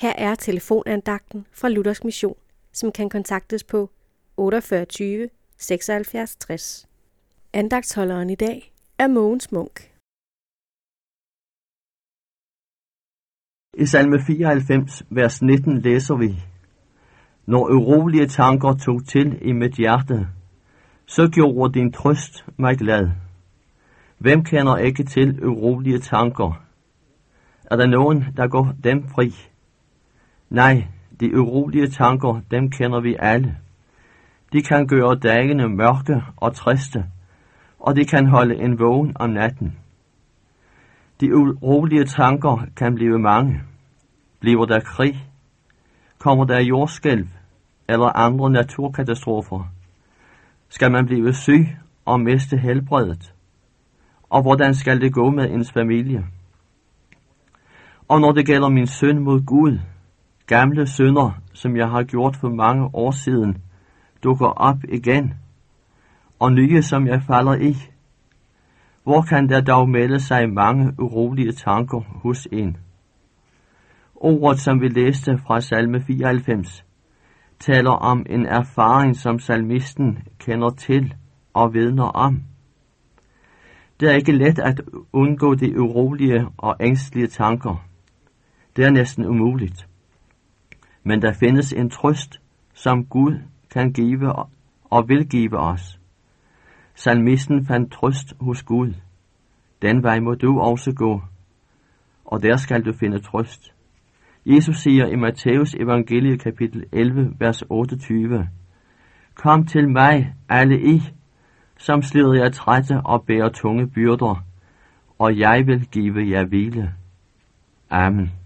Her er telefonandagten fra Luthersk Mission, som kan kontaktes på 48 76 60. Andagtsholderen i dag er Mogens Munk. I salme 94, vers 19 læser vi: Når urolige tanker tog til i mit hjerte, så gjorde din trøst mig glad. Hvem kender ikke til urolige tanker? Er der nogen, der går dem fri? Nej, de urolige tanker, dem kender vi alle. De kan gøre dagene mørke og triste, og de kan holde en vågen om natten. De urolige tanker kan blive mange. Bliver der krig? Kommer der jordskælv eller andre naturkatastrofer? Skal man blive syg og miste helbredet? Og hvordan skal det gå med ens familie? Og når det gælder min synd mod Gud, gamle synder, som jeg har gjort for mange år siden, dukker op igen, og nye, som jeg falder i. Hvor kan der dog melde sig mange urolige tanker hos en? Ordet, som vi læste fra salme 94, taler om en erfaring, som salmisten kender til og vidner om. Det er ikke let at undgå de urolige og ængstelige tanker. Det er næsten umuligt. Men der findes en trøst, som Gud kan give og vil give os. Salmisten fandt trøst hos Gud. Den vej må du også gå, og der skal du finde trøst. Jesus siger i Matthæus evangeliet kapitel 11, vers 28: Kom til mig, alle I, som slider jer trætte og bærer tunge byrder, og jeg vil give jer hvile. Amen.